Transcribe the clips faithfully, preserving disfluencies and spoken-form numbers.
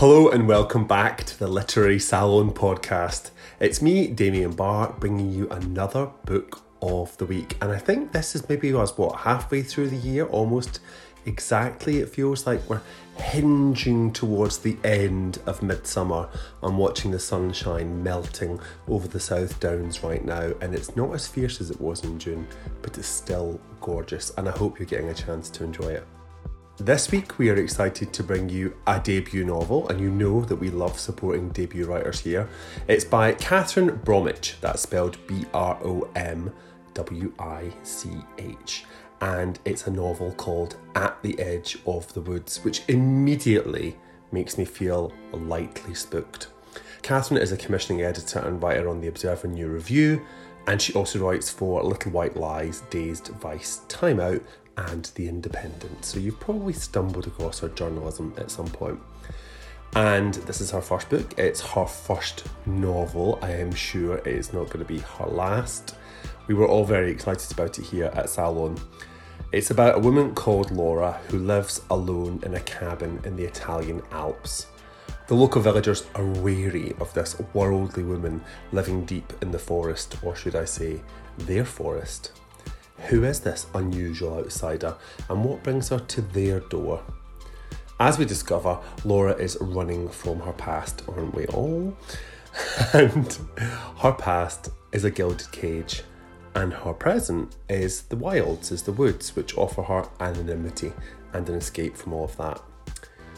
Hello and welcome back to the Literary Salon podcast. It's me, Damien Barr, bringing you another book of the week. And I think this is maybe us, what, halfway through the year? Almost exactly. It feels like we're hinging towards the end of midsummer. I'm watching the sunshine melting over the South Downs right now, and it's not as fierce as it was in June, but it's still gorgeous, and I hope you're getting a chance to enjoy it. This week we are excited to bring you a debut novel, and you know that we love supporting debut writers here. It's by Kathryn Bromwich, that's spelled B R O M W I C H, and it's a novel called At the Edge of the Woods, which immediately makes me feel lightly spooked. Kathryn is a commissioning editor and writer on The Observer New Review, and she also writes for Little White Lies, Dazed Vice, Timeout, and The Independent, so you've probably stumbled across her journalism at some point. And this is her first book, it's her first novel, I am sure it is not going to be her last. We were all very excited about it here at Salon. It's about a woman called Laura who lives alone in a cabin in the Italian Alps. The local villagers are wary of this worldly woman living deep in the forest, or should I say, their forest. Who is this unusual outsider, and what brings her to their door? As we discover, Laura is running from her past, aren't we all? And her past is a gilded cage, and her present is the wilds, is the woods, which offer her anonymity and an escape from all of that.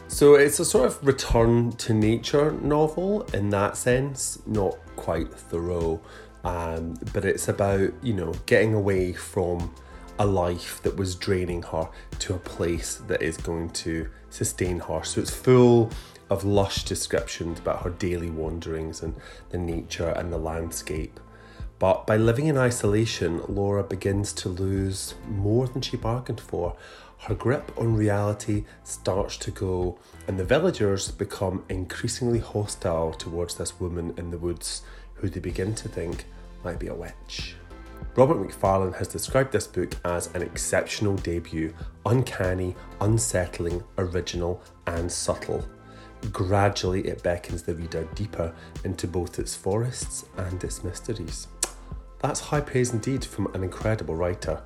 So it's a sort of return to nature novel in that sense, not quite thorough. Um, but it's about, you know, getting away from a life that was draining her to a place that is going to sustain her. So it's full of lush descriptions about her daily wanderings and the nature and the landscape. But by living in isolation, Laura begins to lose more than she bargained for. Her grip on reality starts to go, and the villagers become increasingly hostile towards this woman in the woods, who they begin to think might be a witch. Robert Macfarlane has described this book as an exceptional debut, uncanny, unsettling, original and subtle. Gradually it beckons the reader deeper into both its forests and its mysteries. That's high praise indeed from an incredible writer.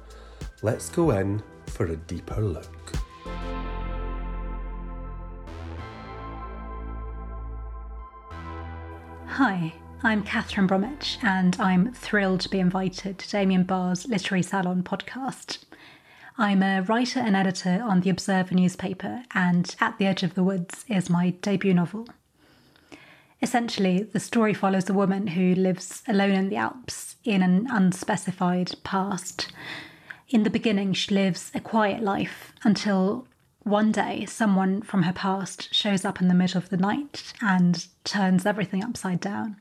Let's go in for a deeper look. Hi. I'm Kathryn Bromwich, and I'm thrilled to be invited to Damien Barr's Literary Salon podcast. I'm a writer and editor on The Observer newspaper, and At the Edge of the Woods is my debut novel. Essentially, the story follows a woman who lives alone in the Alps in an unspecified past. In the beginning, she lives a quiet life until one day someone from her past shows up in the middle of the night and turns everything upside down.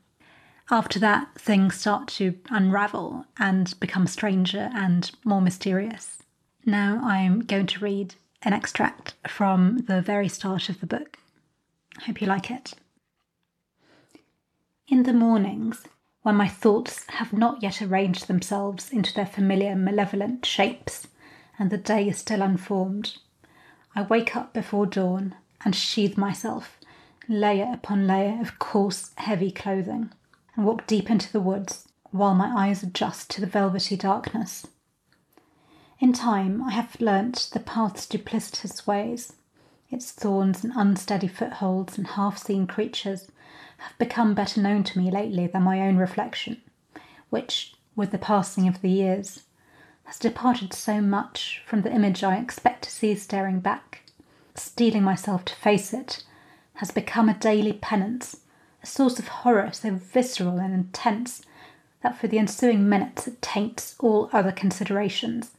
After that, things start to unravel and become stranger and more mysterious. Now I'm going to read an extract from the very start of the book. Hope you like it. In the mornings, when my thoughts have not yet arranged themselves into their familiar malevolent shapes, and the day is still unformed, I wake up before dawn and sheathe myself, layer upon layer of coarse, heavy clothing, and walk deep into the woods while my eyes adjust to the velvety darkness. In time I have learnt the path's duplicitous ways. Its thorns and unsteady footholds and half-seen creatures have become better known to me lately than my own reflection, which, with the passing of the years, has departed so much from the image I expect to see staring back. Steeling myself to face it has become a daily penance, a source of horror so visceral and intense that for the ensuing minutes it taints all other considerations.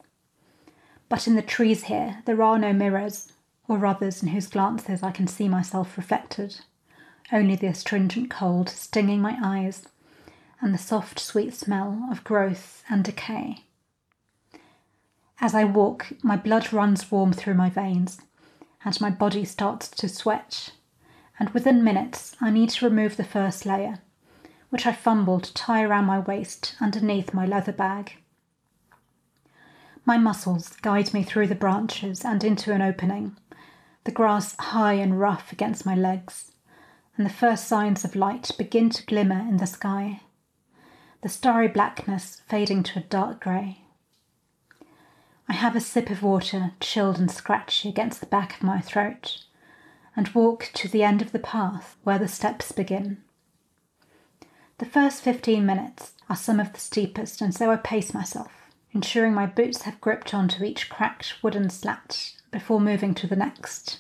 But in the trees here there are no mirrors, or others in whose glances I can see myself reflected, only the astringent cold stinging my eyes and the soft sweet smell of growth and decay. As I walk, my blood runs warm through my veins, and my body starts to sweat, and within minutes I need to remove the first layer, which I fumble to tie around my waist underneath my leather bag. My muscles guide me through the branches and into an opening, the grass high and rough against my legs, and the first signs of light begin to glimmer in the sky, the starry blackness fading to a dark grey. I have a sip of water, chilled and scratchy against the back of my throat, and walk to the end of the path where the steps begin. The first fifteen minutes are some of the steepest, and so I pace myself, ensuring my boots have gripped onto each cracked wooden slat before moving to the next.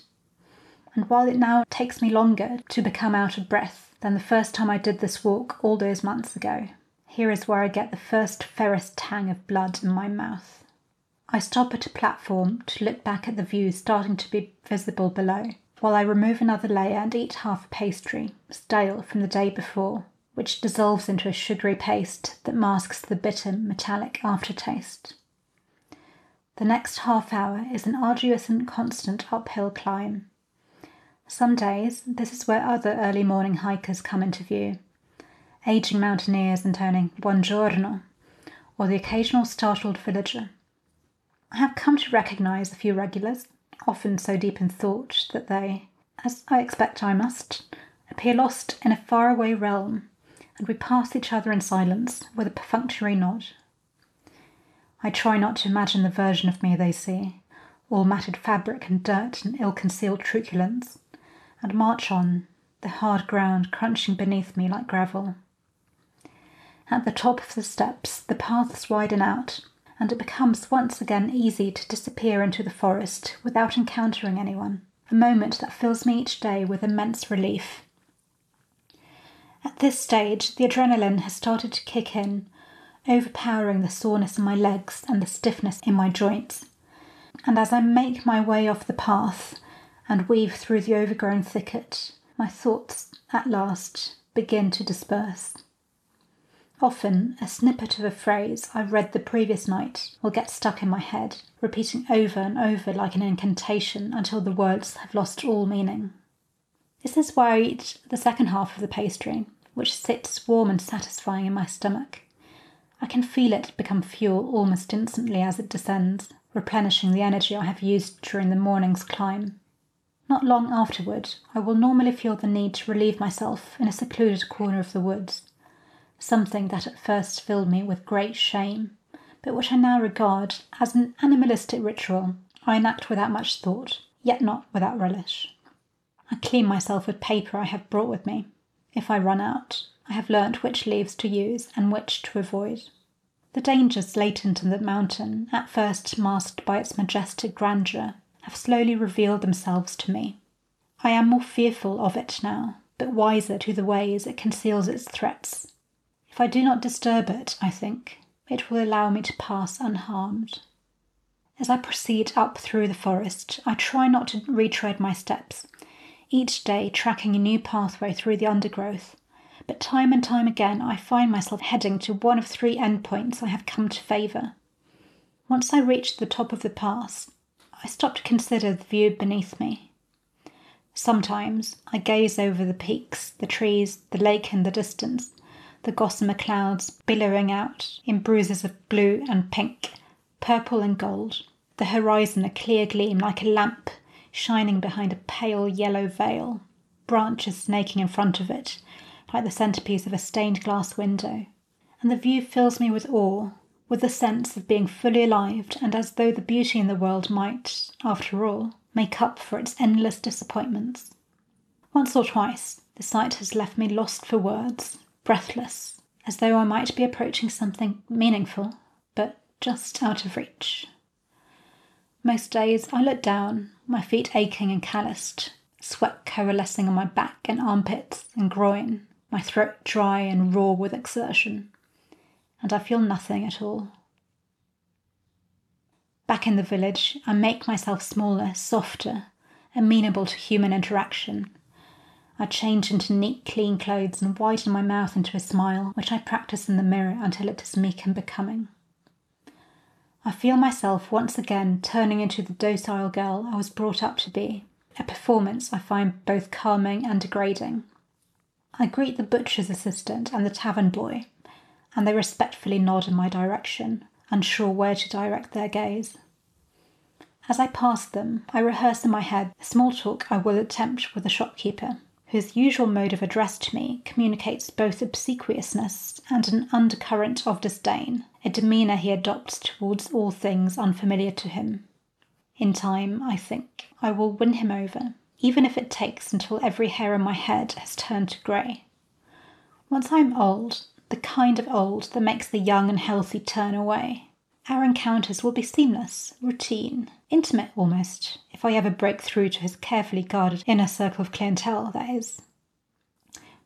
And while it now takes me longer to become out of breath than the first time I did this walk all those months ago, here is where I get the first ferrous tang of blood in my mouth. I stop at a platform to look back at the view starting to be visible below, while I remove another layer and eat half a pastry, stale from the day before, which dissolves into a sugary paste that masks the bitter, metallic aftertaste. The next half hour is an arduous and constant uphill climb. Some days, this is where other early morning hikers come into view, aging mountaineers intoning buongiorno, or the occasional startled villager. I have come to recognise a few regulars, often so deep in thought that they, as I expect I must, appear lost in a faraway realm, and we pass each other in silence with a perfunctory nod. I try not to imagine the version of me they see, all matted fabric and dirt and ill-concealed truculence, and march on, the hard ground crunching beneath me like gravel. At the top of the steps, the paths widen out, and it becomes once again easy to disappear into the forest without encountering anyone, a moment that fills me each day with immense relief. At this stage, the adrenaline has started to kick in, overpowering the soreness in my legs and the stiffness in my joints, and as I make my way off the path and weave through the overgrown thicket, my thoughts, at last, begin to disperse. Often, a snippet of a phrase I read the previous night will get stuck in my head, repeating over and over like an incantation until the words have lost all meaning. This is why I eat the second half of the pastry, which sits warm and satisfying in my stomach. I can feel it become fuel almost instantly as it descends, replenishing the energy I have used during the morning's climb. Not long afterward, I will normally feel the need to relieve myself in a secluded corner of the woods, something that at first filled me with great shame, but which I now regard as an animalistic ritual I enact without much thought, yet not without relish. I clean myself with paper I have brought with me. If I run out, I have learnt which leaves to use and which to avoid. The dangers latent in the mountain, at first masked by its majestic grandeur, have slowly revealed themselves to me. I am more fearful of it now, but wiser to the ways it conceals its threats. If I do not disturb it, I think, it will allow me to pass unharmed. As I proceed up through the forest, I try not to retread my steps, each day tracking a new pathway through the undergrowth, but time and time again I find myself heading to one of three endpoints I have come to favour. Once I reach the top of the pass, I stop to consider the view beneath me. Sometimes I gaze over the peaks, the trees, the lake in the distance, the gossamer clouds billowing out in bruises of blue and pink, purple and gold, the horizon a clear gleam like a lamp shining behind a pale yellow veil, branches snaking in front of it like the centrepiece of a stained glass window, and the view fills me with awe, with the sense of being fully alive, and as though the beauty in the world might, after all, make up for its endless disappointments. Once or twice, the sight has left me lost for words, breathless, as though I might be approaching something meaningful, but just out of reach. Most days I look down, my feet aching and calloused, sweat coalescing on my back and armpits and groin, my throat dry and raw with exertion, and I feel nothing at all. Back in the village, I make myself smaller, softer, amenable to human interaction. I change into neat, clean clothes and widen my mouth into a smile, which I practice in the mirror until it is meek and becoming. I feel myself once again turning into the docile girl I was brought up to be, a performance I find both calming and degrading. I greet the butcher's assistant and the tavern boy, and they respectfully nod in my direction, unsure where to direct their gaze. As I pass them, I rehearse in my head the small talk I will attempt with the shopkeeper, whose usual mode of address to me communicates both obsequiousness and an undercurrent of disdain, a demeanour he adopts towards all things unfamiliar to him. In time, I think, I will win him over, even if it takes until every hair in my head has turned to grey. Once I am old, the kind of old that makes the young and healthy turn away, our encounters will be seamless, routine, intimate almost, if I ever break through to his carefully guarded inner circle of clientele, that is.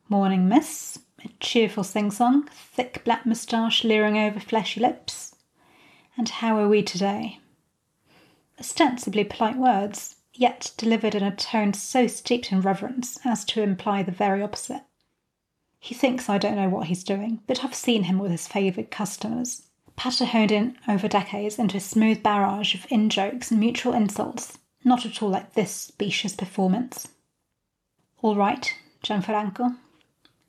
Morning, miss. A cheerful sing-song, thick black moustache leering over fleshy lips. And how are we today? Ostensibly polite words, yet delivered in a tone so steeped in reverence as to imply the very opposite. He thinks I don't know what he's doing, but I've seen him with his favoured customers, patter-honed in over decades into a smooth barrage of in-jokes and mutual insults, not at all like this specious performance. All right, Gianfranco.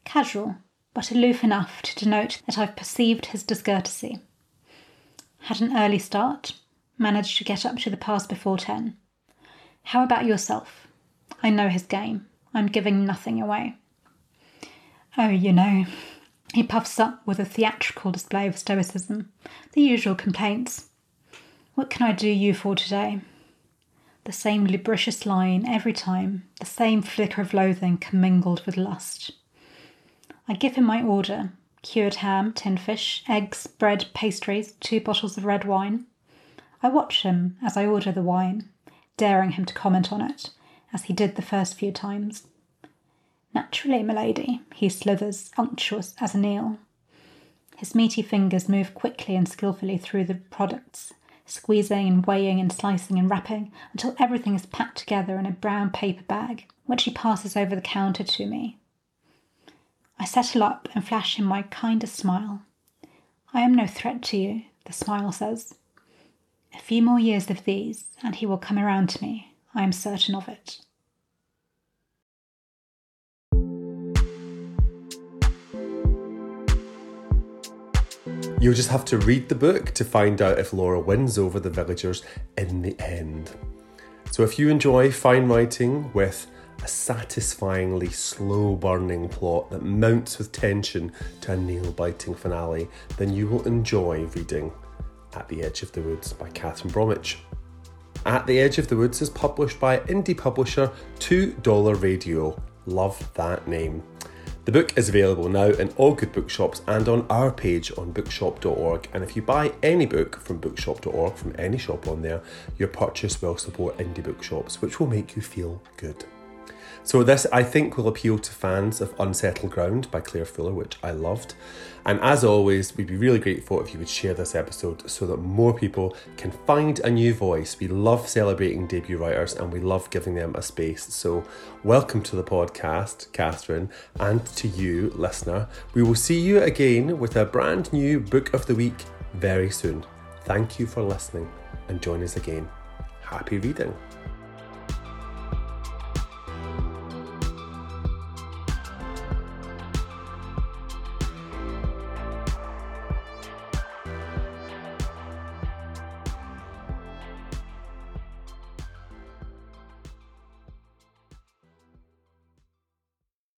Casual, but aloof enough to denote that I've perceived his discourtesy. Had an early start, managed to get up to the pass before ten. How about yourself? I know his game. I'm giving nothing away. Oh, you know... He puffs up with a theatrical display of stoicism, the usual complaints. What can I do you for today? The same lubricious line every time, the same flicker of loathing commingled with lust. I give him my order, cured ham, tinned fish, eggs, bread, pastries, two bottles of red wine. I watch him as I order the wine, daring him to comment on it, as he did the first few times. Naturally, milady, he slithers, unctuous as an eel. His meaty fingers move quickly and skilfully through the products, squeezing and weighing and slicing and wrapping until everything is packed together in a brown paper bag, which he passes over the counter to me. I settle up and flash him my kindest smile. I am no threat to you, the smile says. A few more years of these, and he will come around to me. I am certain of it. You'll just have to read the book to find out if Laura wins over the villagers in the end. So if you enjoy fine writing with a satisfyingly slow-burning plot that mounts with tension to a nail-biting finale, then you will enjoy reading At the Edge of the Woods by Kathryn Bromwich. At the Edge of the Woods is published by indie publisher Two Dollar Radio. Love that name. The book is available now in all good bookshops and on our page on bookshop dot org, and if you buy any book from bookshop dot org, from any shop on there, your purchase will support indie bookshops, which will make you feel good. So this, I think, will appeal to fans of Unsettled Ground by Claire Fuller, which I loved. And as always, we'd be really grateful if you would share this episode so that more people can find a new voice. We love celebrating debut writers and we love giving them a space. So welcome to the podcast, Kathryn, and to you, listener. We will see you again with a brand new Book of the Week very soon. Thank you for listening and join us again. Happy reading.